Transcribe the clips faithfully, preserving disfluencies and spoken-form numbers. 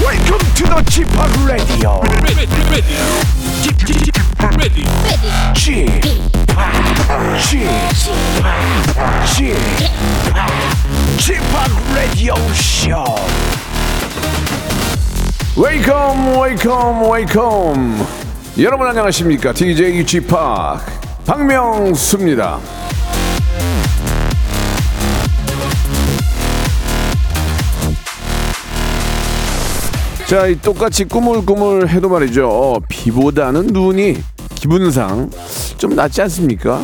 Welcome to the 지팍 Radio. Ready, ready, 지팍 Radio. 지팍, 지팍, 지팍, 지팍 Radio Show. Welcome, welcome, welcome. 여러분 안녕하십니까? 디제이 지팍 박명수입니다. 자, 이 똑같이 꾸물꾸물 해도 말이죠. 어, 비보다는 눈이 기분상 좀 낫지 않습니까?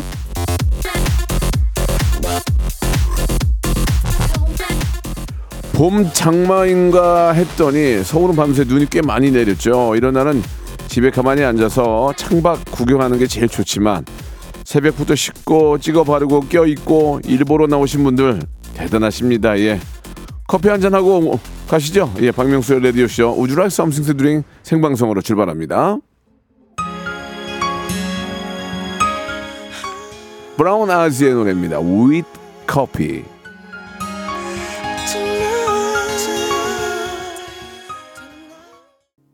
봄 장마인가 했더니 서울은 밤새 눈이 꽤 많이 내렸죠. 이런 날은 집에 가만히 앉아서 창밖 구경하는 게 제일 좋지만 새벽부터 씻고 찍어 바르고 껴입고 일 보러 나오신 분들 대단하십니다. 예, 커피 한잔하고 가시죠. 예, 박명수의 라디오쇼 우주 라이스 삼성스 드링 생방송으로 출발합니다. 브라운 아이즈의 노래입니다. With Coffee.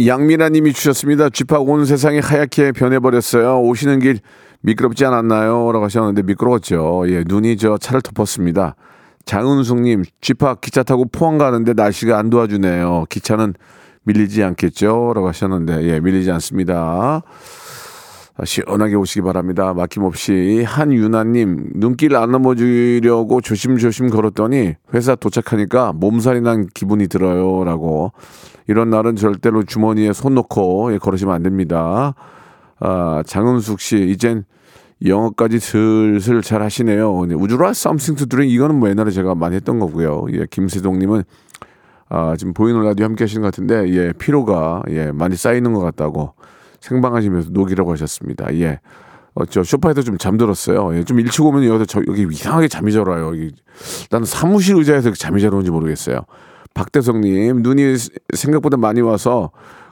양미라 님이 주셨습니다. 지팍 온 세상이 하얗게 변해버렸어요. 오시는 길 미끄럽지 않았나요? 라고 하셨는데 미끄러웠죠. 예, 눈이 저 차를 덮었습니다. 장은숙님, 지팍 기차 타고 포항 가는데 날씨가 안 도와주네요. 기차는 밀리지 않겠죠? 라고 하셨는데, 예, 밀리지 않습니다. 시원하게 오시기 바랍니다. 막힘없이. 한유나님, 눈길 안 넘어지려고 조심조심 걸었더니 회사 도착하니까 몸살이 난 기분이 들어요. 라고. 이런 날은 절대로 주머니에 손 놓고, 예, 걸으시면 안 됩니다. 아, 장은숙 씨, 이젠 영어까지 슬슬 잘 하시네요. 우주라 something to drink 이거는 뭐 옛날에 제가 많이 했던 거고요. 예, 김세동님은 아, 지금 보이는 라디오 함께 하시는 것 같은데, 예, 피로가, 예, 많이 쌓이는 것 같다고 생방하시면서 녹이라고 하셨습니다. 예, 어, 저 소파에도 좀 잠들었어요. 예, 좀 일찍 오면 여기서 저, 여기 이상하게 잠이 잘 와요. 여기 나는 사무실 의자에서 잠이 잘 오는지 모르겠어요. 박대성님, 눈이 생각보다 많이 와서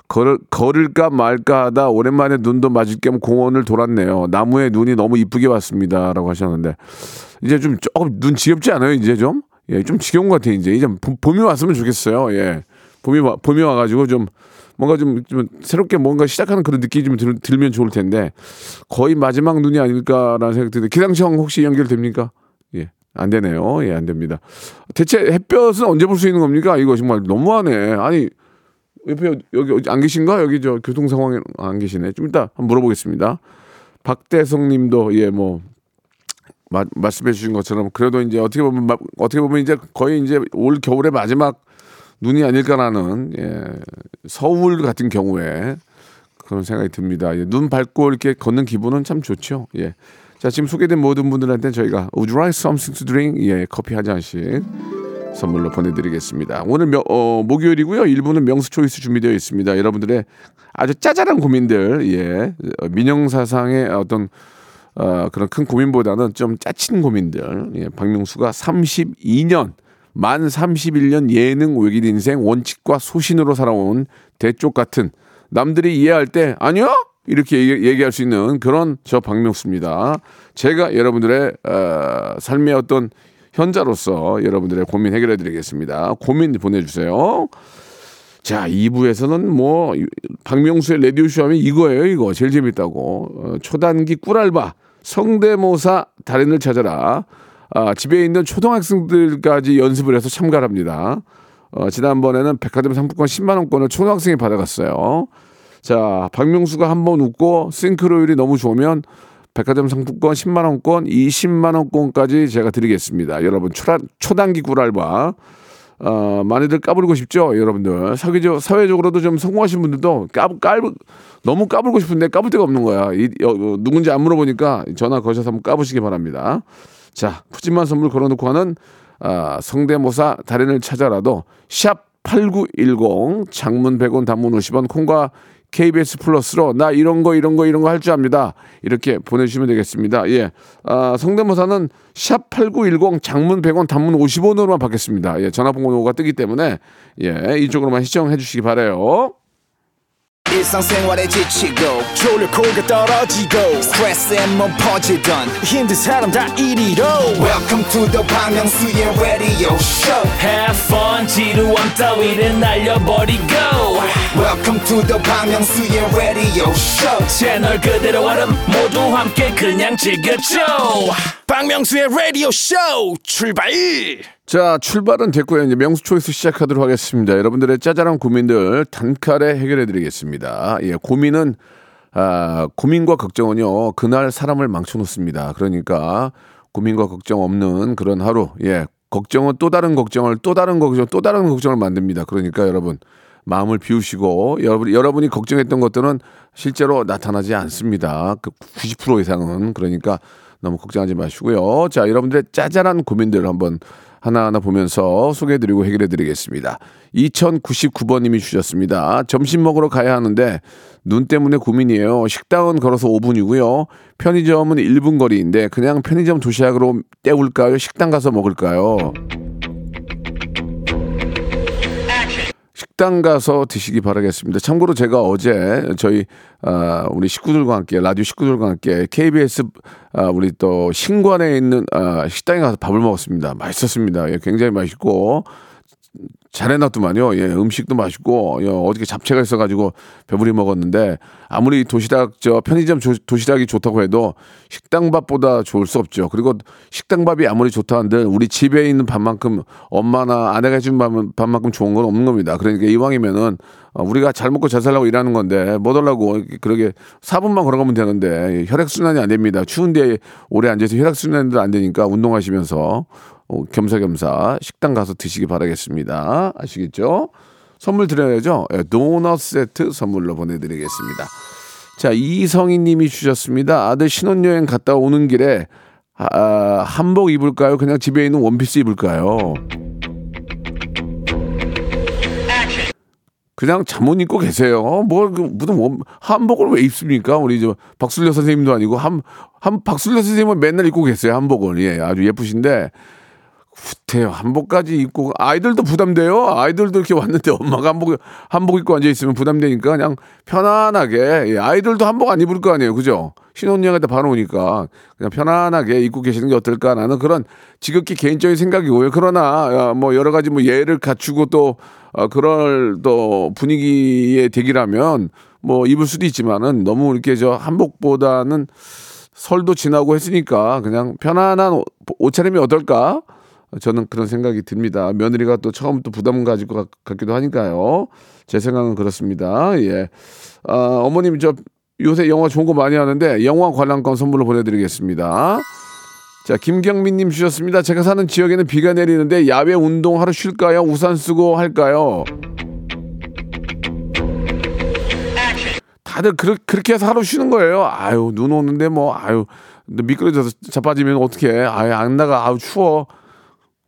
걸을, 걸을까 말까 하다 오랜만에 눈도 맞을 겸 공원을 돌았네요. 나무에 눈이 너무 이쁘게 왔습니다. 라고 하셨는데, 이제 좀 조금 눈 지겹지 않아요? 이제 좀? 예, 좀 지겨운 것 같아요. 이제, 이제 봄이 왔으면 좋겠어요. 예. 봄이, 와, 봄이 와가지고 좀 뭔가 좀, 좀 새롭게 뭔가 시작하는 그런 느낌이 좀 들, 들면 좋을 텐데, 거의 마지막 눈이 아닐까라는 생각이 드는데, 기상청 혹시 연결됩니까? 예. 안 되네요. 예, 안 됩니다. 대체 햇볕은 언제 볼 수 있는 겁니까? 이거 정말 너무하네. 아니, 옆에 여기 안 계신가? 여기 저 교통 상황에 안 계시네. 좀 이따 한번 물어보겠습니다. 박대성님도 예 뭐 말씀해 주신 것처럼 그래도 이제 어떻게 보면 마, 어떻게 보면 이제 거의 이제 올 겨울의 마지막 눈이 아닐까라는, 예, 서울 같은 경우에 그런 생각이 듭니다. 예, 눈 밟고 이렇게 걷는 기분은 참 좋죠. 예, 자 지금 소개된 모든 분들한테 저희가 Would you like something to drink? 예, 커피 한 잔씩 선물로 보내드리겠습니다. 오늘 며, 어, 목요일이고요. 일 부는 명수 초이스 준비되어 있습니다. 여러분들의 아주 짜잘한 고민들, 예, 민영사상의 어떤 어, 그런 큰 고민보다는 좀 짜친 고민들, 예, 박명수가 삼십이 년 만 삼십일 년 예능 외길 인생 원칙과 소신으로 살아온 대쪽 같은, 남들이 이해할 때 아니요? 이렇게 얘기, 얘기할 수 있는 그런 저 박명수입니다. 제가 여러분들의 어, 삶의 어떤 현자로서 여러분들의 고민 해결해 드리겠습니다. 고민 보내주세요. 자, 이 부에서는 뭐 박명수의 라디오쇼 하면 이거예요. 이거 제일 재밌다고. 초단기 꿀알바 성대모사 달인을 찾아라. 아, 집에 있는 초등학생들까지 연습을 해서 참가합니다. 어, 지난번에는 백화점 상품권 십만 원권을 초등학생이 받아갔어요. 자, 박명수가 한번 웃고 싱크로율이 너무 좋으면 백화점 상품권 십만 원권, 이십만 원권까지 제가 드리겠습니다. 여러분, 초라, 초단기 꿀알바. 어, 많이들 까불고 싶죠? 여러분들. 사회적, 사회적으로도 좀 성공하신 분들도 까불, 까불, 너무 까불고 싶은데 까불 데가 없는 거야. 이, 여, 누군지 안 물어보니까 전화 거셔서 한번 까보시기 바랍니다. 자, 푸짐한 선물 걸어놓고 하는 어, 성대모사 달인을 찾아라도 샵 팔구일공, 장문 백 원, 단문 오십 원, 콩과 케이비에스 플러스로 나 이런 거 이런 거 이런 거 할 줄 압니다. 이렇게 보내주시면 되겠습니다. 예, 아, 성대모사는 샵 팔구일공 장문 백 원 단문 오십 원으로만 받겠습니다. 예, 전화번호가 뜨기 때문에 예 이쪽으로만 시청해 주시기 바라요. 일상생활에 지치고 졸려 코가 떨어지고 스트레스에 몸 퍼지던 힘든 사람 다 이리로 Welcome to the 박명수의 라디오 쇼. Have fun 지루함 따위를 날려버리고 to the 박명수의 radio show. 채널 그대로 와름 모두 함께 그냥 즐겨줘. 박명수의 radio show 출발. 자, 출발은 됐고요. 이제 명수 초이스 시작하도록 하겠습니다. 여러분들의 짜잘한 고민들 단칼에 해결해드리겠습니다. 예, 고민은 아, 고민과 걱정은요 그날 사람을 망쳐놓습니다. 그러니까 고민과 걱정 없는 그런 하루. 예, 걱정은 또 다른 걱정을 또 다른 걱정 또 다른 걱정을 만듭니다. 그러니까 여러분 마음을 비우시고 여러분 여러분이 걱정했던 것들은 실제로 나타나지 않습니다. 그 구십 퍼센트 이상은. 그러니까 너무 걱정하지 마시고요. 자, 여러분들의 짜잘한 고민들을 한번 하나하나 보면서 소개해드리고 해결해드리겠습니다. 이천구십구 번님이 주셨습니다. 점심 먹으러 가야 하는데 눈 때문에 고민이에요. 식당은 걸어서 오 분이고요. 편의점은 일 분 거리인데 그냥 편의점 도시락으로 때울까요? 식당 가서 먹을까요? 식당 가서 드시기 바라겠습니다. 참고로 제가 어제 저희 아, 우리 식구들과 함께 라디오 식구들과 함께 케이비에스 아, 우리 또 신관에 있는 아, 식당에 가서 밥을 먹었습니다. 맛있었습니다. 예, 굉장히 맛있고 잘해놨더만요. 예, 음식도 맛있고 예, 어저께 잡채가 있어가지고 배부리 먹었는데 아무리 도시락 저 편의점 조, 도시락이 좋다고 해도 식당 밥보다 좋을 수 없죠. 그리고 식당 밥이 아무리 좋다 한들 우리 집에 있는 밥만큼 엄마나 아내가 해준 밥만큼 좋은 건 없는 겁니다. 그러니까 이왕이면은 우리가 잘 먹고 잘 살라고 일하는 건데 뭐 달라고 그렇게 사 분만 걸어가면 되는데 혈액순환이 안 됩니다. 추운데 오래 앉아서 혈액순환도 안 되니까 운동하시면서 겸사겸사 식당 가서 드시기 바라겠습니다. 아시겠죠? 선물 드려야죠. 네, 도넛 세트 선물로 보내드리겠습니다. 자, 이성희님이 주셨습니다. 아들 신혼여행 갔다 오는 길에 아, 한복 입을까요? 그냥 집에 있는 원피스 입을까요? 그냥 잠옷 입고 계세요. 뭐 그 무슨 원, 한복을 왜 입습니까? 우리 저 박순려 선생님도 아니고 한, 한 박순려 선생님은 맨날 입고 계세요. 한복을. 예, 아주 예쁘신데. 후퇴요. 한복까지 입고 아이들도 부담돼요. 아이들도 이렇게 왔는데 엄마가 한복 한복 입고 앉아 있으면 부담되니까 그냥 편안하게. 예, 아이들도 한복 안 입을 거 아니에요, 그죠? 신혼여행에다 바로 오니까 그냥 편안하게 입고 계시는 게 어떨까? 나는 그런 지극히 개인적인 생각이고요. 그러나 뭐 여러 가지 뭐 예를 갖추고 또 어, 그럴 또 분위기의 댁이라면 뭐 입을 수도 있지만은 너무 이렇게 저 한복보다는 설도 지나고 했으니까 그냥 편안한 옷, 옷차림이 어떨까? 저는 그런 생각이 듭니다. 며느리가 또 처음 또 부담 가질 것 같기도 하니까요. 제 생각은 그렇습니다. 예. 아, 어머님, 저 요새 영화 좋은 거 많이 하는데 영화 관람권 선물로 보내드리겠습니다. 자, 김경민님 주셨습니다. 제가 사는 지역에는 비가 내리는데 야외 운동 하루 쉴까요? 우산 쓰고 할까요? 다들 그렇, 그렇게 해서 하루 쉬는 거예요. 아유, 눈 오는데 뭐, 아유, 미끄러져서 자빠지면 어떡해. 아유, 안 나가. 아유, 추워.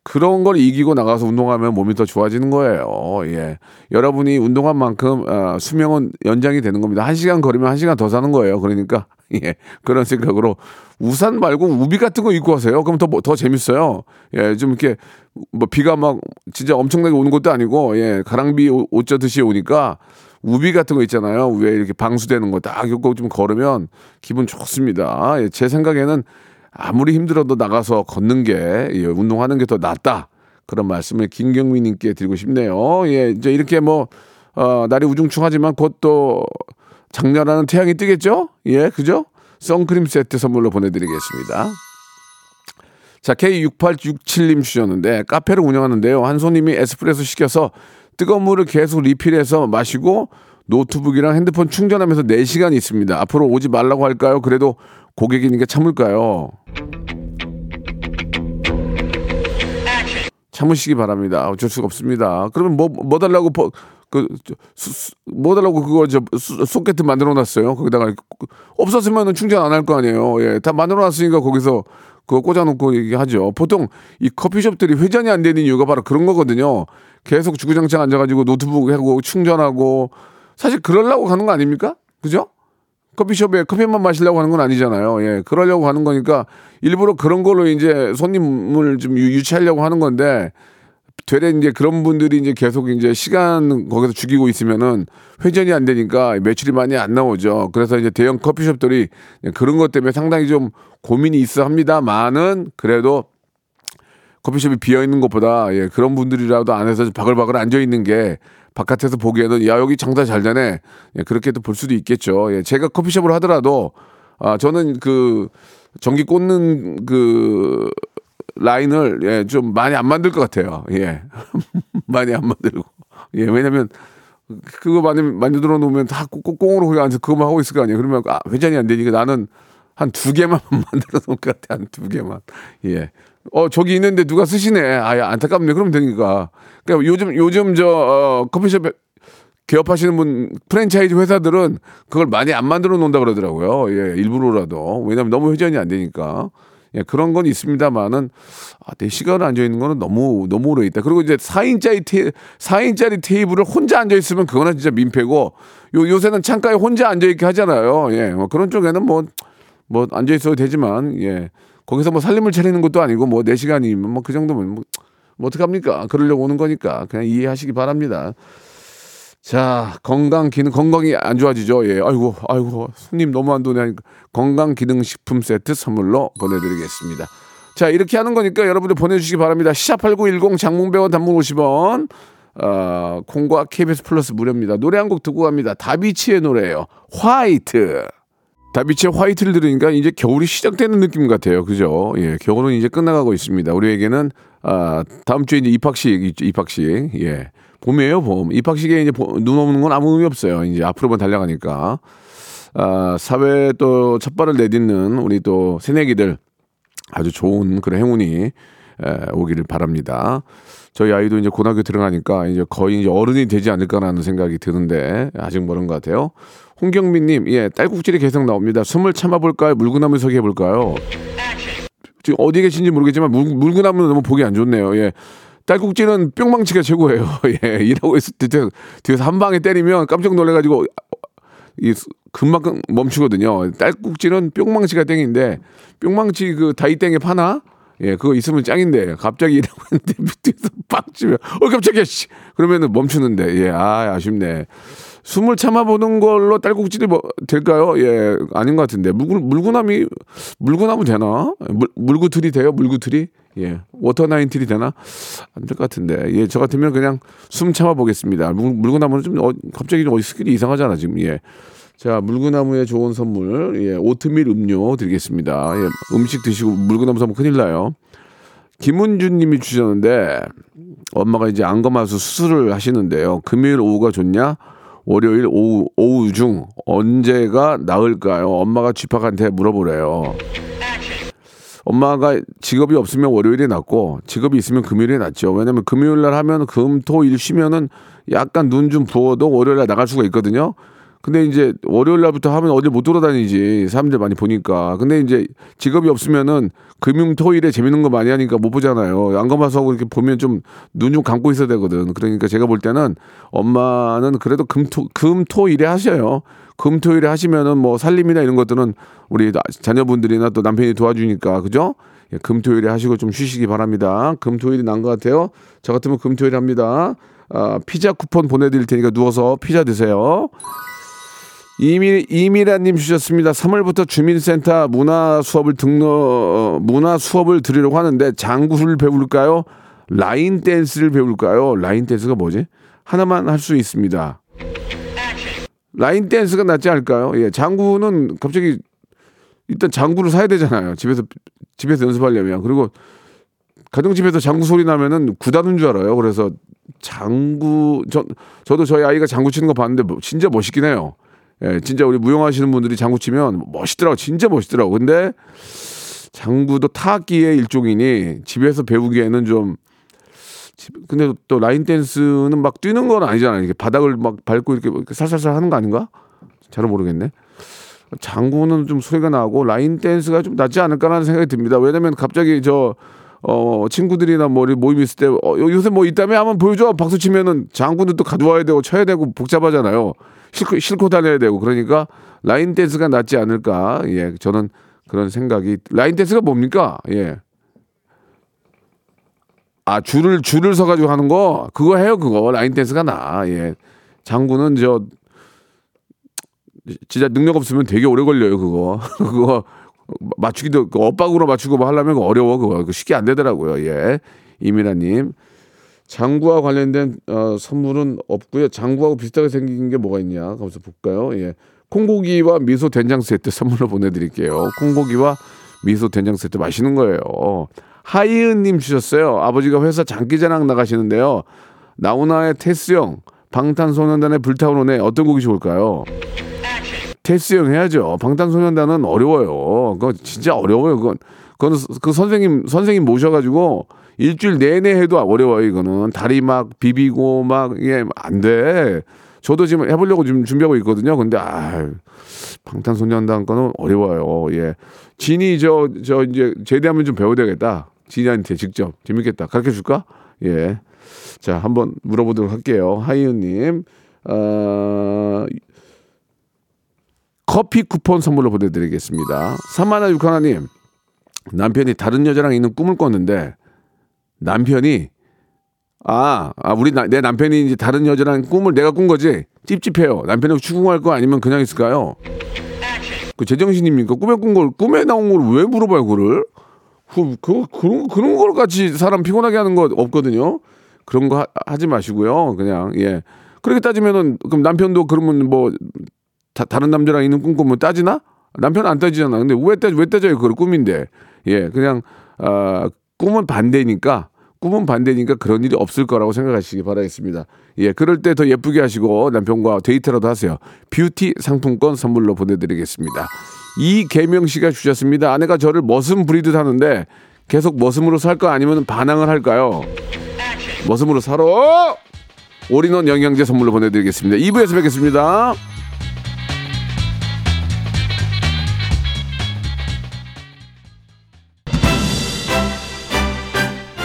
그런 걸 이기고 나가서 운동하면 몸이 더 좋아지는 거예요. 예. 여러분이 운동한 만큼 어, 수명은 연장이 되는 겁니다. 한 시간 걸으면 한 시간 더 사는 거예요. 그러니까 예. 그런 생각으로 우산 말고 우비 같은 거 입고 하세요. 그럼 더, 더 재밌어요. 예. 좀 이렇게 뭐 비가 막 진짜 엄청나게 오는 것도 아니고 예. 가랑비 옷젖듯이 오니까 우비 같은 거 있잖아요. 위에 이렇게 방수되는 거 딱 입고 좀 걸으면 기분 좋습니다. 예. 제 생각에는 아무리 힘들어도 나가서 걷는 게 예, 운동하는 게 더 낫다. 그런 말씀을 김경민님께 드리고 싶네요. 예, 이제 이렇게 뭐 어, 날이 우중충하지만 곧 또 장렬하는 태양이 뜨겠죠? 예, 그죠? 선크림 세트 선물로 보내드리겠습니다. 자, 케이 육팔육칠 님 주셨는데 카페를 운영하는데요. 한 손님이 에스프레소 시켜서 뜨거운 물을 계속 리필해서 마시고 노트북이랑 핸드폰 충전하면서 네 시간 있습니다. 앞으로 오지 말라고 할까요? 그래도 고객이니까 참을까요? 참으시기 바랍니다. 어쩔 수가 없습니다. 그러면 뭐, 뭐 달라고 그, 수, 뭐 달라고 그거 저 수, 소켓 만들어놨어요. 거기다가 없었으면 충전 안 할 거 아니에요. 예, 다 만들어놨으니까 거기서 그거 꽂아놓고 얘기하죠. 보통 이 커피숍들이 회전이 안 되는 이유가 바로 그런 거거든요. 계속 주구장창 앉아가지고 노트북하고 충전하고 사실 그러려고 가는 거 아닙니까? 그죠? 커피숍에 커피만 마시려고 하는 건 아니잖아요. 예, 그러려고 하는 거니까 일부러 그런 걸로 이제 손님을 좀 유치하려고 하는 건데 되레 이제 그런 분들이 이제 계속 이제 시간 거기서 죽이고 있으면은 회전이 안 되니까 매출이 많이 안 나오죠. 그래서 이제 대형 커피숍들이 그런 것 때문에 상당히 좀 고민이 있어 합니다만은 그래도 커피숍이 비어 있는 것보다 예, 그런 분들이라도 안에서 바글바글 앉아 있는 게 바깥에서 보기에는 야 여기 장사 잘 되네 예, 그렇게도 볼 수도 있겠죠. 예, 제가 커피숍을 하더라도 아 저는 그 전기 꽂는 그 라인을 예, 좀 많이 안 만들 것 같아요. 예, 많이 안 만들고 예 왜냐면 그거 많이 만들어 놓으면 다 꽁꽁으로 그냥 앉아서 그거만 하고 있을 거 아니에요. 그러면 아, 회전이 안 되니까 나는 한 두 개만 만들어 놓을 것 같아. 한 두 개만. 예. 어, 저기 있는데 누가 쓰시네. 아야, 안타깝네. 그러면 되니까. 그러니까 요즘, 요즘 저, 어, 커피숍 개업하시는 분, 프랜차이즈 회사들은 그걸 많이 안 만들어 놓는다 그러더라고요. 예, 일부러라도. 왜냐면 너무 회전이 안 되니까. 예, 그런 건 있습니다만은, 아, 내 시간을 앉아있는 거는 너무, 너무 오래 있다. 그리고 이제 사 인짜리, 테, 사 인짜리 테이블을 혼자 앉아있으면 그거는 진짜 민폐고, 요, 요새는 창가에 혼자 앉아있게 하잖아요. 예, 뭐 그런 쪽에는 뭐, 뭐 앉아 있어도 되지만 예 거기서 뭐 살림을 차리는 것도 아니고 뭐 내 시간이면 뭐 그 정도면 뭐, 뭐 어떡합니까? 그러려고 오는 거니까 그냥 이해하시기 바랍니다. 자 건강 기능 건강이 안 좋아지죠? 예 아이고 아이고 손님 너무 안 도네 건강 기능 식품 세트 선물로 보내드리겠습니다. 자 이렇게 하는 거니까 여러분들 보내주시기 바랍니다. 샷팔구일공 장문 백 원 단문 오십 원 어, 콩과 케이비에스 플러스 무료입니다. 노래 한 곡 듣고 갑니다. 다비치의 노래예요. 화이트. 다비치의 화이트를 들으니까 이제 겨울이 시작되는 느낌 같아요. 그죠? 예, 겨울은 이제 끝나가고 있습니다. 우리에게는, 아, 다음 주에 이제 입학식, 입학식. 예. 봄이에요, 봄. 입학식에 이제 봄, 눈 오는 건 아무 의미 없어요. 이제 앞으로만 달려가니까. 아, 사회에 또 첫발을 내딛는 우리 또 새내기들 아주 좋은 그런 행운이 에, 오기를 바랍니다. 저희 아이도 이제 고등학교 들어가니까 이제 거의 이제 어른이 되지 않을까라는 생각이 드는데 아직 모른 것 같아요. 홍경민님, 예, 딸꾹질이 계속 나옵니다. 숨을 참아볼까요? 물구나무 서기 해볼까요? 지금 어디 계신지 모르겠지만 물, 물구나무는 너무 보기 안 좋네요. 예, 딸꾹질은 뿅망치가 최고예요. 예, 일하고 있을 때 뒤에서 한 방에 때리면 깜짝 놀래가지고 이 금방 멈추거든요. 딸꾹질은 뿅망치가 땡인데 뿅망치 그 다이땡에 파나? 예, 그거 있으면 짱인데, 갑자기 이러고 있는데, 밑에서 빵 치면, 어, 깜짝이야, 씨! 그러면은 멈추는데, 예, 아, 아쉽네. 숨을 참아보는 걸로 딸꾹질이 뭐, 될까요? 예, 아닌 것 같은데. 물구, 물구나미, 물구나무 되나? 물, 물구틀이 돼요? 물구틀이? 예, 워터나인틀이 되나? 안 될 것 같은데. 예, 저 같으면 그냥 숨 참아보겠습니다. 물, 물구나무는 좀, 어, 갑자기 좀 스킬이 이상하잖아, 지금, 예. 자, 물구나무에 좋은 선물, 예, 오트밀 음료 드리겠습니다. 예, 음식 드시고 물구나무 사면 큰일 나요. 김은준 님이 주셨는데, 엄마가 이제 안검하수 수술을 하시는데요. 금요일 오후가 좋냐? 월요일 오후, 오후 중 언제가 나을까요? 엄마가 쥐팍한테 물어보래요. 엄마가 직업이 없으면 월요일에 낫고 직업이 있으면 금요일에 낫죠. 왜냐면 금요일 날 하면 금, 토, 일 쉬면은 약간 눈 좀 부어도 월요일 날 나갈 수가 있거든요. 근데 이제 월요일 날부터 하면 어딜 못 돌아다니지. 사람들 많이 보니까. 근데 이제 직업이 없으면은 금융 토일에 재밌는 거 많이 하니까 못 보잖아요. 안검하수하고 이렇게 보면 좀 눈 좀 감고 있어야 되거든. 그러니까 제가 볼 때는 엄마는 그래도 금토, 금토일에 하셔요. 금토일에 하시면은 뭐 살림이나 이런 것들은 우리 자녀분들이나 또 남편이 도와주니까. 그죠? 예, 금토일에 하시고 좀 쉬시기 바랍니다. 금토일이 난 것 같아요. 저 같으면 금토일에 합니다. 아, 피자 쿠폰 보내드릴 테니까 누워서 피자 드세요. 이미, 이미라님 주셨습니다. 삼월부터 주민센터 문화 수업을 등록, 문화 수업을 드리려고 하는데 장구를 배울까요? 라인 댄스를 배울까요? 라인 댄스가 뭐지? 하나만 할 수 있습니다. 라인 댄스가 낫지 않을까요? 예, 장구는 갑자기 일단 장구를 사야 되잖아요. 집에서, 집에서 연습하려면. 그리고 가정집에서 장구 소리 나면은 구다는 줄 알아요. 그래서 장구, 저, 저도 저희 아이가 장구 치는 거 봤는데 진짜 멋있긴 해요. 예, 진짜 우리 무용하시는 분들이 장구 치면 멋있더라고. 진짜 멋있더라고. 근데 장구도 타악기의 일종이니 집에서 배우기에는 좀 근데 또 라인 댄스는 막 뛰는 건 아니잖아요. 이렇게 바닥을 막 밟고 이렇게 살살살 하는 거 아닌가? 잘 모르겠네. 장구는 좀 소리가 나고 라인 댄스가 좀 낫지 않을까라는 생각이 듭니다. 왜냐면 갑자기 저 어, 친구들이나 뭐 모임 있을 때 어, 요새 뭐 있다며 한번 보여줘 박수 치면은 장군도 또 가져와야 되고 쳐야 되고 복잡하잖아요. 실고 실고 다녀야 되고 그러니까 라인 댄스가 낫지 않을까. 예, 저는 그런 생각이. 라인 댄스가 뭡니까? 예, 아 줄을 줄을 서가지고 하는 거 그거 해요. 그거 라인 댄스가 나. 예, 장군은 저 진짜 능력 없으면 되게 오래 걸려요. 그거 그거. 맞추기도 엇박으로 맞추고 뭐 하려면 어려워. 그거 쉽게 안 되더라고요. 예, 이민아님 장구와 관련된 어, 선물은 없고요. 장구하고 비슷하게 생긴 게 뭐가 있냐? 가면서 볼까요? 예, 콩고기와 미소 된장 세트 선물로 보내드릴게요. 콩고기와 미소 된장 세트 맛있는 거예요. 하이은님 주셨어요. 아버지가 회사 장기자랑 나가시는데요. 나훈아의 테스형, 방탄소년단의 불타오르네 어떤 곡이 좋을까요? 테스형 해야죠. 방탄소년단은 어려워요. 그거 진짜 어려워요. 그건 그건 그 선생님 선생님 모셔가지고 일주일 내내 해도 어려워요. 이거는 다리 막 비비고 막 이게 안 돼. 저도 지금 해보려고 지금 준비하고 있거든요. 근데 아 방탄소년단 거는 어려워요. 예, 진이 저 저 이제 제대하면 좀 배워야 되겠다. 진이한테 직접 재밌겠다. 가르쳐 줄까? 예. 자, 한번 물어보도록 할게요. 하이유님, 어, 커피 쿠폰 선물로 보내드리겠습니다. 삼만아 육하나님, 남편이 다른 여자랑 있는 꿈을 꿨는데 남편이 아, 아 우리 나, 내 남편이 이제 다른 여자랑 꿈을 내가 꾼 거지. 찝찝해요. 남편이 추궁할 거 아니면 그냥 있을까요? 그 제정신입니까? 꿈에 꾼 걸 꿈에 나온 걸 왜 물어봐요, 그거를? 그, 그, 그런, 그런 걸 같이 사람 피곤하게 하는 거 없거든요. 그런 거 하, 하지 마시고요. 그냥, 예. 그렇게 따지면은, 그럼 남편도 그러면 뭐, 다, 다른 남자랑 있는 꿈 꾸면 따지나? 남편은 안 따지잖아. 근데 왜 따져, 왜 따져요? 그걸 꿈인데. 예. 그냥, 아, 꿈은 반대니까, 꿈은 반대니까 그런 일이 없을 거라고 생각하시기 바라겠습니다. 예. 그럴 때 더 예쁘게 하시고, 남편과 데이트라도 하세요. 뷰티 상품권 선물로 보내드리겠습니다. 이계명 씨가 주셨습니다. 아내가 저를 머슴 부리듯 하는데 계속 머슴으로 살까 아니면 반항을 할까요? 머슴으로 살아. 올인원 영양제 선물로 보내드리겠습니다. 이 부에서 뵙겠습니다.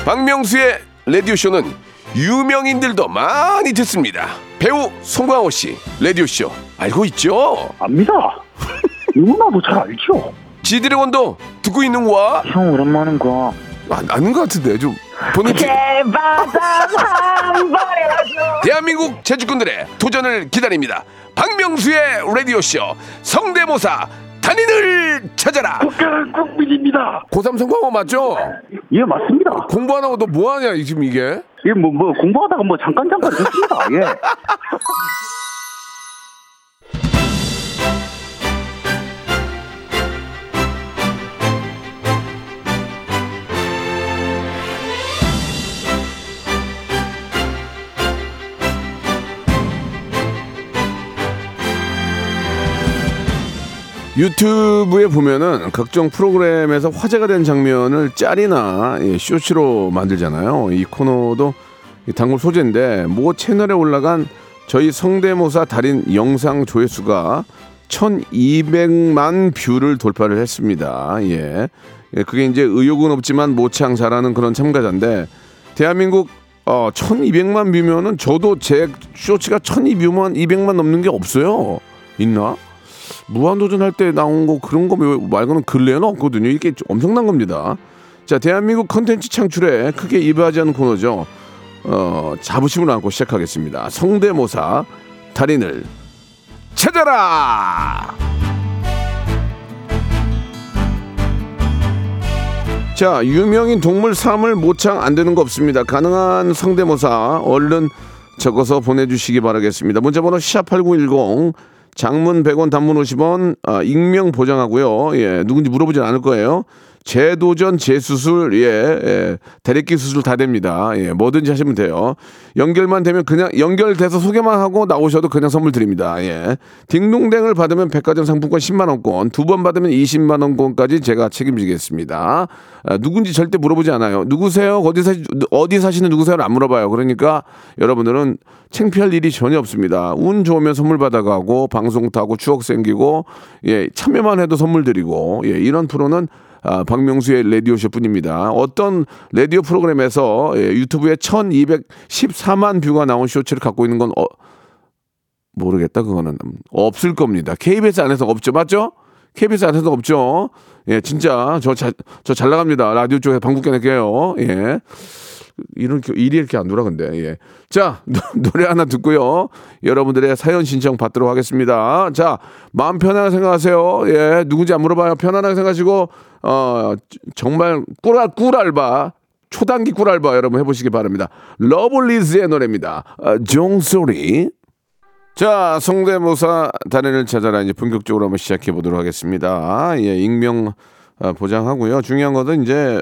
박명수의 라디오쇼는 유명인들도 많이 듣습니다. 배우 송강호 씨 라디오쇼 알고 있죠? 압니다. 누구나도 잘 알죠. 지드래곤도 듣고 있는 거야? 형 오랜만인 거야. 아, 아닌 것 같은데 좀 보는 게. 대한민국 재주꾼들의 도전을 기다립니다. 박명수의 라디오 쇼 성대모사 단인을 찾아라. 국가는 국민입니다. 고삼 성공한 거 맞죠? 예 맞습니다. 공부 안 하고 너 뭐 하냐 지금 이게? 예 뭐 뭐 공부하다가 뭐 잠깐 잠깐 듣습니다. 예. 유튜브에 보면은 각종 프로그램에서 화제가 된 장면을 짤이나 쇼츠로 만들잖아요. 이 코너도 단골 소재인데 모 채널에 올라간 저희 성대모사 달인 영상 조회수가 천이백만 뷰를 돌파를 했습니다. 예, 그게 이제 의욕은 없지만 모창 잘하는 그런 참가자인데 대한민국 어, 천이백만 뷰면은 저도 제 쇼츠가 천이백만 넘는 게 없어요. 있나? 무한도전 할 때 나온 거 그런 거 말고는 근래에는 없거든요. 이게 엄청난 겁니다. 자, 대한민국 컨텐츠 창출에 크게 이바지하는 코너죠. 어, 자부심을 안고 시작하겠습니다. 성대모사 달인을 찾아라. 자, 유명인 동물 사물 모창 안 되는 거 없습니다. 가능한 성대모사 얼른 적어서 보내주시기 바라겠습니다. 문자번호 샵팔구일공 장문 백 원, 단문 오십 원, 아, 익명 보장하고요. 예, 누군지 물어보진 않을 거예요. 재도전, 재수술, 예, 예, 대립기 수술 다 됩니다. 예, 뭐든지 하시면 돼요. 연결만 되면 그냥 연결돼서 소개만 하고 나오셔도 그냥 선물 드립니다. 예, 딩동댕을 받으면 백화점 상품권 십만 원권, 두 번 받으면 이십만 원권까지 제가 책임지겠습니다. 아, 누군지 절대 물어보지 않아요. 누구세요? 어디 사시, 어디 사시는 누구세요? 안 물어봐요. 그러니까 여러분들은 창피할 일이 전혀 없습니다. 운 좋으면 선물 받아가고 방송 타고 추억 생기고 예, 참여만 해도 선물 드리고 예, 이런 프로는 아, 박명수의 라디오쇼뿐입니다. 어떤 라디오 프로그램에서 예, 유튜브에 천이백십사만 뷰가 나온 쇼츠를 갖고 있는 건 어, 모르겠다. 그거는 없을 겁니다. 케이비에스 안에서 없죠. 맞죠? 케이비에스 안에서 없죠. 예, 진짜 저 저 잘 나갑니다. 라디오 쪽에서 방귀 낼게요. 예. 이런 일이 이렇게 안 돌아 근데. 예. 자, 노, 노래 하나 듣고요. 여러분들의 사연 신청 받도록 하겠습니다. 자, 마음 편안하게 생각하세요. 예. 누군지 안 물어봐요. 편안하게 생각하시고 어 정말 꿀알 꿀알바 초단기 꿀알바 여러분 해보시기 바랍니다. 러블리즈의 노래입니다. 아, 종소리. 자, 성대모사 단연을 찾아라 이제 본격적으로 한번 시작해 보도록 하겠습니다. 아, 예, 익명 아, 보장하고요. 중요한 것은 이제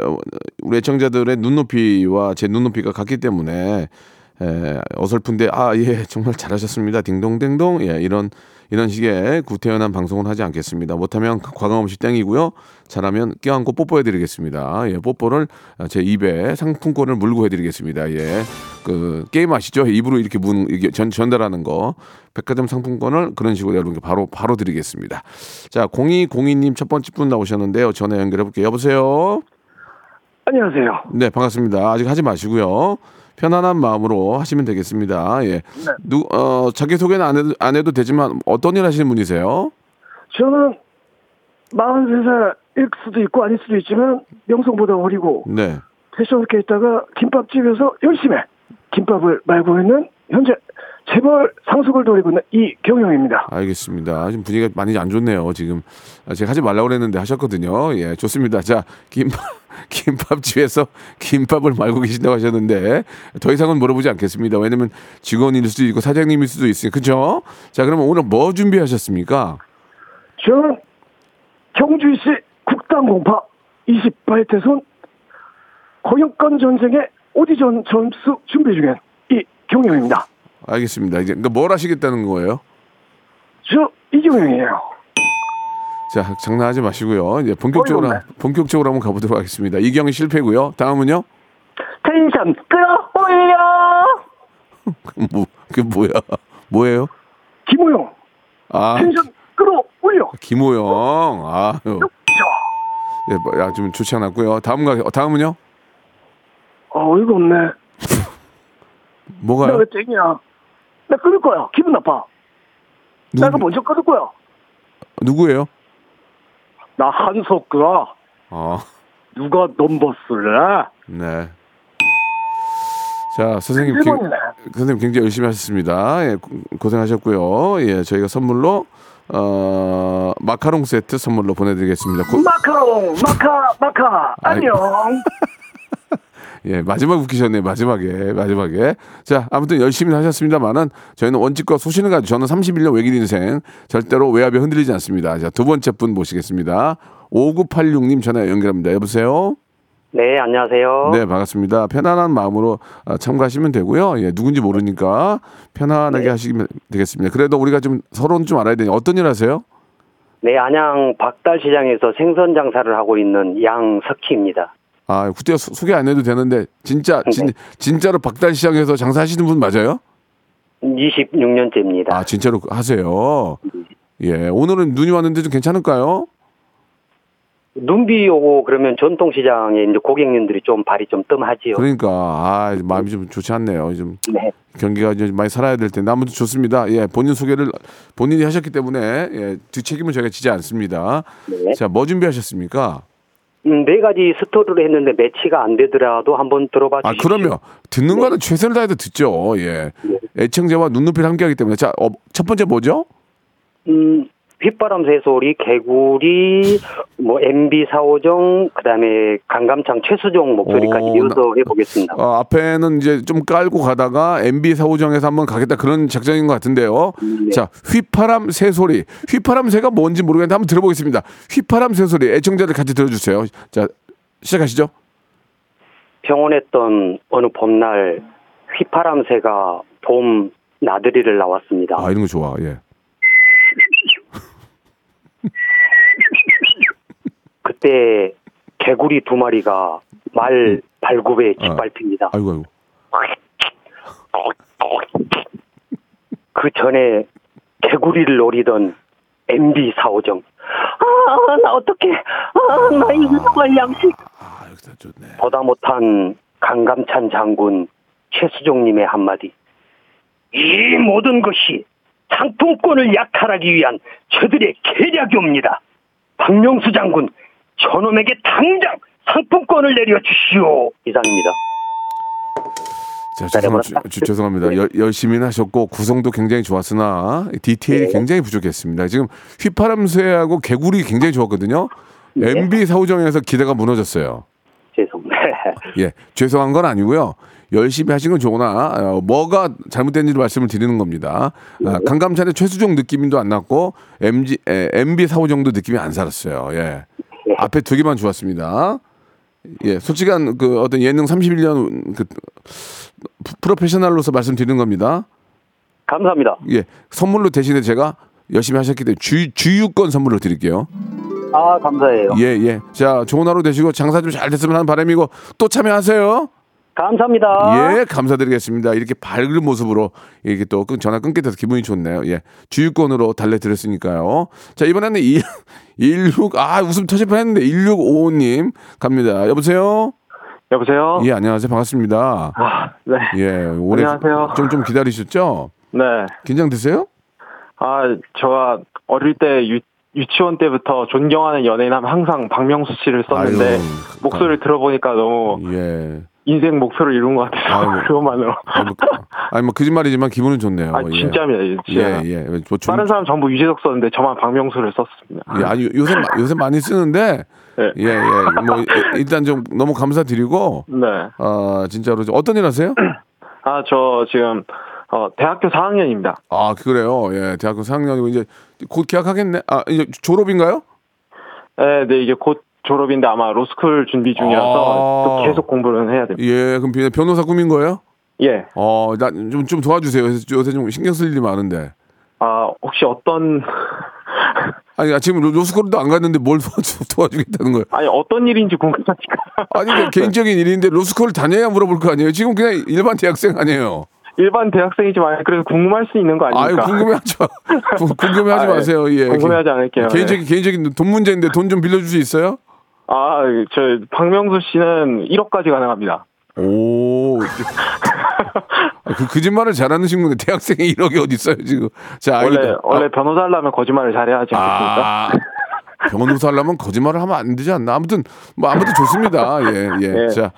우리 애청자들의 눈높이와 제 눈높이가 같기 때문에 예, 어설픈데 아, 예, 정말 잘하셨습니다. 딩동댕동. 예, 이런 이런 식의 구태연한 방송은 하지 않겠습니다. 못하면 과감 없이 땡이고요. 잘하면 껴안고 뽀뽀해드리겠습니다. 예, 뽀뽀를 제 입에 상품권을 물고 해드리겠습니다. 예, 그 게임 아시죠? 입으로 이렇게 문 이게 전 전달하는 거. 백화점 상품권을 그런 식으로 여러분께 바로 바로 드리겠습니다. 자, 공이공이 님 첫 번째 분 나오셨는데요. 전화 연결해 볼게요. 여보세요. 안녕하세요. 네, 반갑습니다. 아직 하지 마시고요. 편안한 마음으로 하시면 되겠습니다. 예. 네. 누, 어, 자기소개는 안 해도, 안 해도 되지만 어떤 일 하시는 분이세요? 저는 마흔세 살일 수도 있고 아닐 수도 있지만 명성보다 어리고 네. 패션업계에 있다가 김밥집에서 열심히 김밥을 말고 있는 현재 재벌 상속을 노리고 있는 이경영입니다. 알겠습니다. 지금 분위기가 많이 안 좋네요. 지금 제가 하지 말라고 그랬는데 하셨거든요. 예, 좋습니다. 자, 김밥 김밥집에서 김밥을 말고 계신다고 하셨는데 더 이상은 물어보지 않겠습니다. 왜냐면 직원일 수도 있고 사장님일 수도 있으니 그죠? 자, 그러면 오늘 뭐 준비하셨습니까? 저는 경주시 국당공파 이십팔 대손 고용권 전쟁의 오디션 점수 준비 중인 이경영입니다. 알겠습니다. 이제 뭘 하시겠다는 거예요? 저 이경영이에요. 자, 장난하지 마시고요. 이제 본격적으로 어려운데. 본격적으로 한번 가보도록 하겠습니다. 이경영 실패고요. 다음은요? 텐션 끌어올려. 뭐 그게 뭐야? 뭐예요? 김호영. 아, 텐션 끌어올려. 김호영. 아, 예, 야, 좀 좋지 않았고요. 다음 가 다음은요? 아, 어이가 없네. 뭐가요? 내가 땡이야. 나 끊을 거야. 기분 나빠. 누구? 내가 먼저 끊을 거야. 누구예요? 나 한석구야. 어. 누가 넘버 쓸래? 네. 자, 선생님, 기, 선생님 굉장히 열심히 하셨습니다. 예, 고생하셨고요. 예, 저희가 선물로 어, 마카롱 세트 선물로 보내드리겠습니다. 고... 마카롱, 마카, 마카. 안녕. 예, 마지막 웃기셨네요. 마지막에 마지막에 자, 아무튼 열심히 하셨습니다만은 저희는 원칙과 소신을 가지고 저는 삼십일 년 외길 인생 절대로 외압에 흔들리지 않습니다. 자, 두 번째 분 모시겠습니다. 오구팔육 님 전화 연결합니다. 여보세요. 네, 안녕하세요. 네, 반갑습니다. 편안한 마음으로 참가하시면 되고요. 예, 누군지 모르니까 편안하게 네. 하시면 되겠습니다. 그래도 우리가 좀 서로는 좀 알아야 되니 어떤 일 하세요? 네, 안양 박달시장에서 생선 장사를 하고 있는 양석희입니다. 아, 그때 소개 안 해도 되는데 진짜 진, 진짜로 박달시장에서 장사하시는 분 맞아요? 이십육 년째입니다. 아, 진짜로 하세요? 예, 오늘은 눈이 왔는데 좀 괜찮을까요? 눈비 오고 그러면 전통시장에 이제 고객님들이 좀 발이 좀 뜸하지요. 그러니까 아, 마음이 좀 좋지 않네요. 좀 네. 경기가 좀 많이 살아야 될 텐데 아무튼 좋습니다. 예, 본인 소개를 본인이 하셨기 때문에 예, 뒷책임은 저희가 지지 않습니다. 네. 자, 뭐 준비하셨습니까? 음, 네 가지 스토리를 했는데 매치가 안 되더라도 한번 들어봐 주시죠. 아, 그럼요. 듣는 네. 거는 최선을 다해서 듣죠. 예. 네. 애청자와 눈높이를 함께하기 때문에. 자, 어, 첫 번째 뭐죠? 음, 휘바람 새소리, 개구리, 뭐 엠비 사오정, 그다음에 강감창 최수종 목소리까지 오, 이어서 나, 해보겠습니다. 어, 앞에는 이제 좀 깔고 가다가 엠비 사오정에서 한번 가겠다 그런 작전인 것 같은데요. 네. 자, 휘파람 새소리, 휘파람 새가 뭔지 모르겠는데 한번 들어보겠습니다. 휘파람 새소리, 애청자들 같이 들어주세요. 자, 시작하시죠. 평온했던 어느 봄날 휘파람 새가 봄 나들이를 나왔습니다. 아, 이런 거 좋아. 예. 그때 개구리 두 마리가 말 발굽에 짓밟힙니다. 아이고, 아이고. 그 전에 개구리를 노리던 엠비 사오정. 아, 나 어떡해. 아, 나 이거 정말 양식. 아, 여기서 좋네. 보다 못한 강감찬 장군 최수종님의 한마디. 이 모든 것이 상품권을 약탈하기 위한 저들의 계략이옵니다. 박명수 장군, 저놈에게 당장 상품권을 내려주시오. 이상입니다. 자, 죄송합니다. 주, 죄송합니다. 여, 열심히 하셨고 구성도 굉장히 좋았으나 디테일이 네. 굉장히 부족했습니다. 지금 휘파람새하고 개구리 굉장히 좋았거든요. 네. 엠비 사우정에서 기대가 무너졌어요. 죄송합니다. 예, 죄송한 건 아니고요. 열심히 하신 건 좋으나 어, 뭐가 잘못된지를 말씀을 드리는 겁니다. 아, 강감찬의 최수종 느낌도 안 났고 엠지, 에, 엠비 사오정도 느낌이 안 살았어요. 예, 앞에 두 개만 좋았습니다. 예, 솔직한 그 어떤 예능 삼십일 년 그 프로페셔널로서 말씀드리는 겁니다. 감사합니다. 예, 선물로 대신에 제가 열심히 하셨기 때문에 주, 주유권 선물로 드릴게요. 아, 감사해요. 예, 예. 자, 좋은 하루 되시고 장사 좀 잘 됐으면 하는 바람이고 또 참여하세요. 감사합니다. 예, 감사드리겠습니다. 이렇게 밝은 모습으로 이렇게 또 전화 끊게 돼서 기분이 좋네요. 예, 주유권으로 달래드렸으니까요. 자, 이번에는 일육 아, 웃음 터질 뻔했는데 일육오오 님 갑니다. 여보세요. 여보세요. 예, 안녕하세요. 반갑습니다. 아, 네. 예, 오래 안녕하세요. 좀 좀 기다리셨죠? 네. 긴장되세요? 아, 저와 어릴 때 유. 유치원 때부터 존경하는 연예인 하면 항상 박명수 씨를 썼는데 아유, 목소리를 아유. 들어보니까 너무 예. 인생 목표를 이룬 것 같아서 그것만으로. 아니 뭐 거짓말이지만 기분은 좋네요. 아, 예. 진짜입니다. 진짜. 예, 예. 뭐 중... 다른 사람 전부 유재석 썼는데 저만 박명수를 썼습니다. 예, 아니 요새 요새 많이 쓰는데 예. 예, 예. 뭐 일단 좀 너무 감사드리고. 네. 아, 진짜로 어떤 일 하세요? 아, 저 지금 어, 대학교 사 학년입니다. 아, 그래요? 예, 대학교 사 학년이고, 이제 곧 개학하겠네? 아, 이제 졸업인가요? 네, 네, 이제 곧 졸업인데 아마 로스쿨 준비 중이라서 아~ 계속 공부를 해야 됩니다. 예, 그럼 변호사 꾸민 거예요? 예. 어, 나 좀, 좀 도와주세요. 요새 좀 신경 쓸 일이 많은데. 아, 혹시 어떤. 아니, 지금 로스쿨도 안 갔는데 뭘 도와주, 도와주겠다는 거예요? 아니, 어떤 일인지 궁금하니까. 아니, 개인적인 일인데 로스쿨을 다녀야 물어볼 거 아니에요? 지금 그냥 일반 대학생 아니에요? 일반 대학생이지만 그래서 궁금할 수 있는 거 아닙니까? 아유, 궁금해하지 궁금해하지 마세요. 예. 궁금해하지 않을게요. 개인적인 네. 개인적인 돈 문제인데 돈 좀 빌려줄 수 있어요? 아, 저 박명수 씨는 일억까지 가능합니다. 오, 그 거짓말을 잘하는 친구인데 대학생이 일억이 어디 있어요 지금? 자, 원래 아이다. 원래 아. 변호사 하려면 거짓말을 잘해야지 않습니까? 아. 변호사 하려면 거짓말을 하면 안 되지 않나? 아무튼 뭐 아무튼 좋습니다. 예, 예. 예. 자.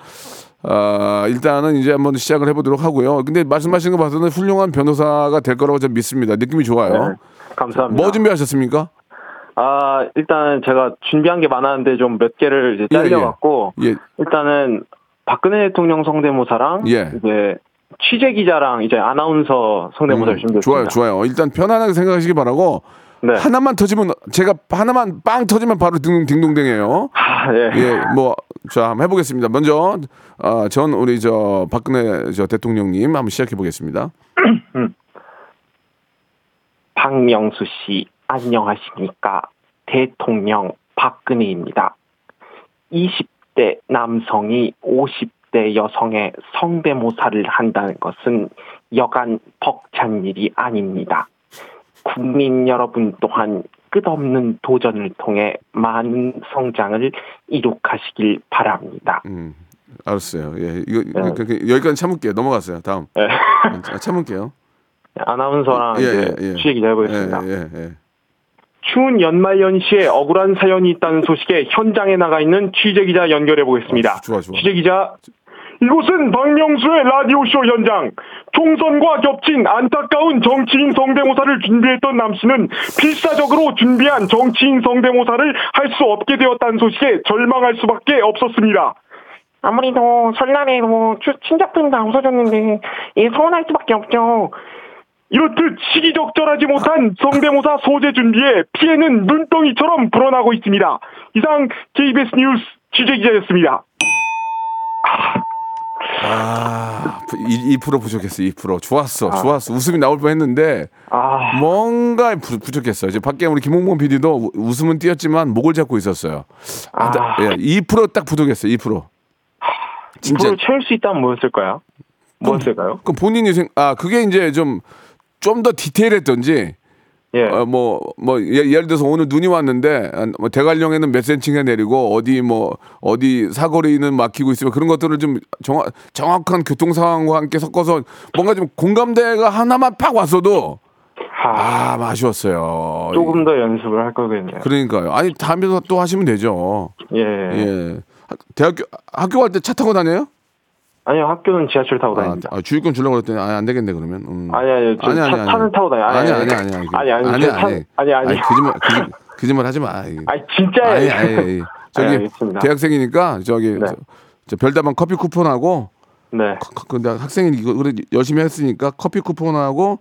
아, 일단은 이제 한번 시작을 해보도록 하고요. 근데 말씀하신 거 봐서는 훌륭한 변호사가 될 거라고 좀 믿습니다. 느낌이 좋아요. 네, 감사합니다. 뭐 준비하셨습니까? 아, 일단은 제가 준비한 게 많았는데 좀 몇 개를 이제 잘려갖고 예, 예. 예. 일단은 박근혜 대통령 성대모사랑 예. 이제 취재 기자랑 이제 아나운서 성대모사를 음, 준비했습니다. 좋아요, 좋아요. 일단 편안하게 생각하시기 바라고. 네. 하나만 터지면 제가 하나만 빵 터지면 바로 딩동 딩동댕이에요. 아, 예. 예, 뭐 자 한번 해보겠습니다. 먼저 아, 전 우리 저 박근혜 저 대통령님 한번 시작해 보겠습니다. 음. 박명수 씨 안녕하십니까? 대통령 박근혜입니다. 이십 대 남성이 오십 대 여성의 성대모사를 한다는 것은 여간 벅찬 일이 아닙니다. 국민 여러분 또한 끝없는 도전을 통해 많은 성장을 이룩하시길 바랍니다. 음, 알았어요. 예, 이거, 네. 이거 여기까지 참을게요. 넘어갔어요. 다음. 네. 아, 참을게요. 아나운서랑 예, 이제 예, 예. 취재 기자 해보겠습니다. 예, 예, 예. 추운 연말 연시에 억울한 사연이 있다는 소식에 현장에 나가 있는 취재 기자 연결해 보겠습니다. 아, 좋아, 좋아. 취재 기자. 이곳은 박명수의 라디오쇼 현장. 총선과 겹친 안타까운 정치인 성대모사를 준비했던 남씨는 필사적으로 준비한 정치인 성대모사를 할 수 없게 되었다는 소식에 절망할 수밖에 없었습니다. 아무래도 설날에 뭐 친척들이 다 웃어줬는데 예, 서운할 수밖에 없죠. 이렇듯 시기적절하지 못한 성대모사 소재 준비에 피해는 눈덩이처럼 불어나고 있습니다. 이상 케이비에스 뉴스 취재기자였습니다. 아, 이 퍼센트 부족했어, 이 퍼센트. 좋았어, 아. 좋았어. 웃음이 나올 뻔 했는데, 아. 뭔가 부, 부족했어요. 이제 밖에 우리 김홍범 피디도 웃음은 띄었지만 목을 잡고 있었어요. 아. 예, 이 퍼센트 딱 부족했어요, 이 퍼센트. 진짜. 이 퍼센트 채울 수 있다면 뭐였을까요? 뭐였을까요? 그 본인이 생, 아, 그게 이제 좀, 좀 더 디테일했던지, 예. 어, 뭐, 뭐, 예를 들어서 오늘 눈이 왔는데, 뭐 대관령에는 몇 센치가 내리고, 어디 뭐, 어디 사거리는 막히고 있으면 그런 것들을 좀 정확, 정확한 교통 상황과 함께 섞어서 뭔가 좀 공감대가 하나만 팍 왔어도, 아, 아 아쉬웠어요. 조금 더 연습을 할 거겠네요. 그러니까요. 아니, 다음에 또 하시면 되죠. 예. 예. 대학교, 학교 갈 때 차 타고 다녀요? 아니요, 학교는 지하철 타고 다닙니다. 아, 주유권 주려고 그랬더니 아니, 안 되겠네 그러면. 음. 아니 아니, 아니, 아니, 차는 아니. 타고 다녀요. 아니 아니 아니 아니 아니 아니 아니 아니 아니 아니 아니 아니 거짓말 거짓말 하지 마. 아니 진짜예요. 아니 아니 저기 아니, 대학생이니까 저기 네. 별다방 커피 쿠폰하고 네. 근데 학생이 이거 열심히 했으니까 커피 쿠폰하고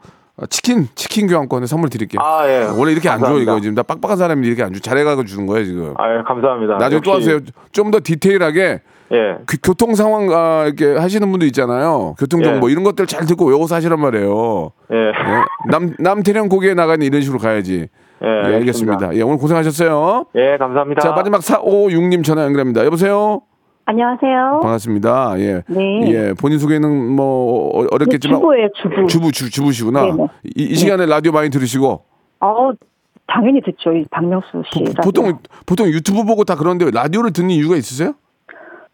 치킨 치킨 교환권에 선물 드릴게요. 아 예. 원래 이렇게 안 줘 이거 지금 나 빡빡한 사람이 이렇게 안 줘 잘해가지고 주는 거예요 지금. 아 예, 감사합니다. 나중에 또 하세요. 좀 더 디테일하게. 예. 그, 교통 상황 아, 이렇게 하시는 분들 있잖아요. 교통 정보 예. 이런 것들 잘 듣고 외워서 하시란 말이에요. 예. 예. 남 남태령 고기에 나가는 이런 식으로 가야지. 예, 예 알겠습니다. 예, 오늘 고생하셨어요. 예, 감사합니다. 자, 마지막 사오육님 전화 연결합니다. 여보세요. 안녕하세요. 반갑습니다. 예. 네. 예, 본인 소개는 뭐 어렵겠지만 주부예요, 주부. 주부 주, 주부시구나. 네네. 이, 이 시간에 네. 라디오 많이 들으시고. 어, 당연히 듣죠. 이 박명수 씨. 보, 보통 보통 유튜브 보고 다 그런데 라디오를 듣는 이유가 있으세요?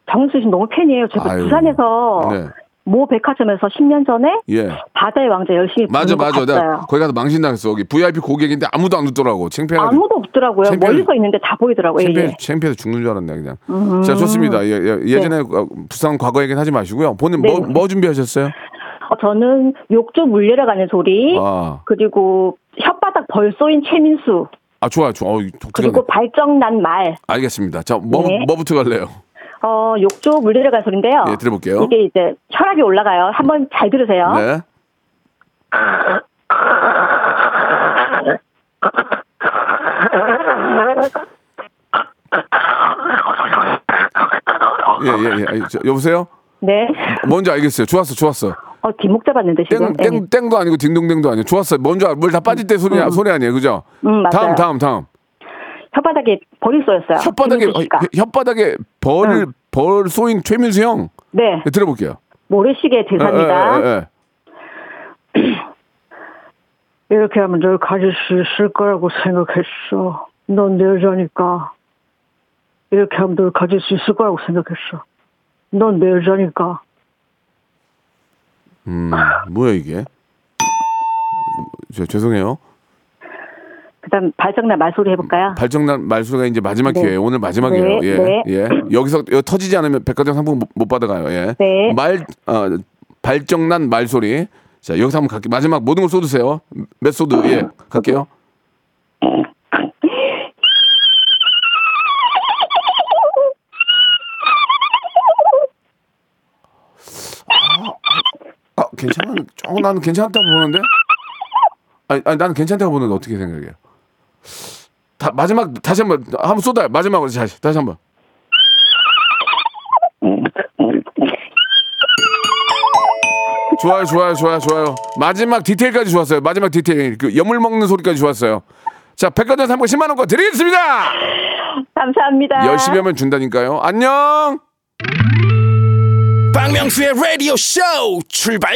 박명수 씨 너무 팬이에요. 제가 아유. 부산에서 네. 모 백화점에서 십 년 전에 예. 바다의 왕자 열심히 맞아 맞아 나 거기 가서 망신당했어. 거기 브이아이피 고객인데 아무도 안 듣더라고. 창피하게 아무도 없더라고요. 창피해. 멀리서 있는데 다 보이더라고요. 창피해, 창피해서 죽는 줄 알았네 그냥. 음. 자 좋습니다. 예, 예, 예전에 네. 부산 과거 얘기는 하지 마시고요. 본인 네. 뭐, 뭐 준비하셨어요? 어, 저는 욕조 물 내려가는 소리 아. 그리고 혓바닥 벌 쏘인 최민수. 아 좋아 좋아. 어, 그리고 발정난 말. 알겠습니다. 자 뭐, 네. 뭐부터 갈래요? 어, 욕조 물 내려갈 소리인데요. 예, 들어볼게요. 이게 이제 혈압이 올라가요. 한번 잘 들으세요. 네. 예, 예, 예. 여보세요? 네. 뭔지 알겠어요. 좋았어, 좋았어. 어, 뒷목 잡았는데 지금. 땡, 땡, 땡도 아니고 딩동댕도 아니고. 좋았어. 뭔지 알, 물 다 빠질 때 소리, 음. 소리 아니에요. 그죠? 음, 맞아요. 다음, 다음, 다음. 혓바닥에 벌이 쏘였어요. 혓바닥에 혓바닥에 벌을 응. 벌 쏘인 최민수 형. 네. 네 들어볼게요. 모래시계 대사입니다. 에, 에, 에, 에. 이렇게 하면 널 가질 수 있을 거라고 생각했어. 넌 내 여자니까. 이렇게 하면 널 가질 수 있을 거라고 생각했어. 넌 내 여자니까. 음, 뭐야 이게? 저 죄송해요. 그다음 발정난 말소리 해볼까요? 발정난 말소리가 이제 마지막 네. 기회예요. 오늘 마지막이에요. 네. 예, 네. 예. 여기서 여기 터지지 않으면 백화점 상품 못, 못 받아가요. 예. 네. 말 어, 발정난 말소리. 자 여기서 한번 갈게요. 마지막 모든 걸 쏟으세요. 몇 소드? 예, 갈게요. 아, 아 괜찮아. 조금 나는 괜찮다고 보는데. 아니, 아니 나는 괜찮다고 보는데 어떻게 생각해요? 다, 마지막 다시 한번 한번 쏟아요. 마지막으로 다시 다시 한번. 좋아요, 좋아요, 좋아요, 좋아요. 마지막 디테일까지 좋았어요. 마지막 디테일, 그 염물 먹는 소리까지 좋았어요. 자, 백화점 상품 십만 원 거 드리겠습니다. 감사합니다. 열심히 하면 준다니까요. 안녕. 박명수의 라디오 쇼 출발.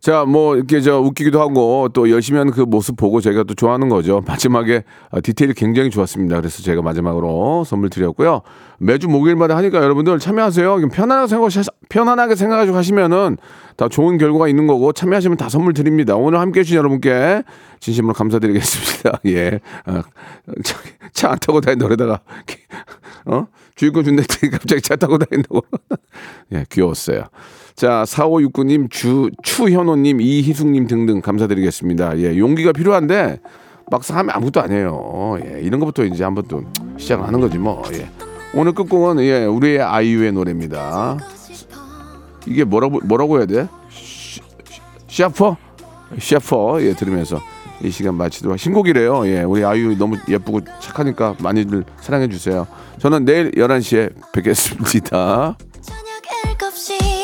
자, 뭐 이렇게 저 웃기기도 하고 또 열심히 하는 그 모습 보고 저희가 또 좋아하는 거죠. 마지막에 디테일이 굉장히 좋았습니다. 그래서 제가 마지막으로 선물 드렸고요. 매주 목요일마다 하니까 여러분들 참여하세요. 편안하게 생각하시, 편안하게 생각하시고 하시면은 다 좋은 결과가 있는 거고 참여하시면 다 선물 드립니다. 오늘 함께 해주신 여러분께 진심으로 감사드리겠습니다. 예, 차, 차 안 타고 다닌 노래다가 어? 주유권 준다더니 갑자기 차 타고 다닌다고. 예, 귀여웠어요. 자, 사오육구 님, 주, 추현호님, 이희숙님 등등 감사드리겠습니다. 예, 용기가 필요한데 막상 하면 아무것도 아니에요. 예, 이런 것부터 이제 한번 또 시작하는 거지 뭐. 예. 오늘 끝곡은 예, 우리의 아이유의 노래입니다. 이게 뭐라고 뭐라고 해야 돼? 샤퍼, 샤퍼. 예, 들으면서 이 시간 마치도록. 신곡이래요. 예, 우리 아이유 너무 예쁘고 착하니까 많이들 사랑해 주세요. 저는 내일 열한 시에 뵙겠습니다. 저녁 일곱 시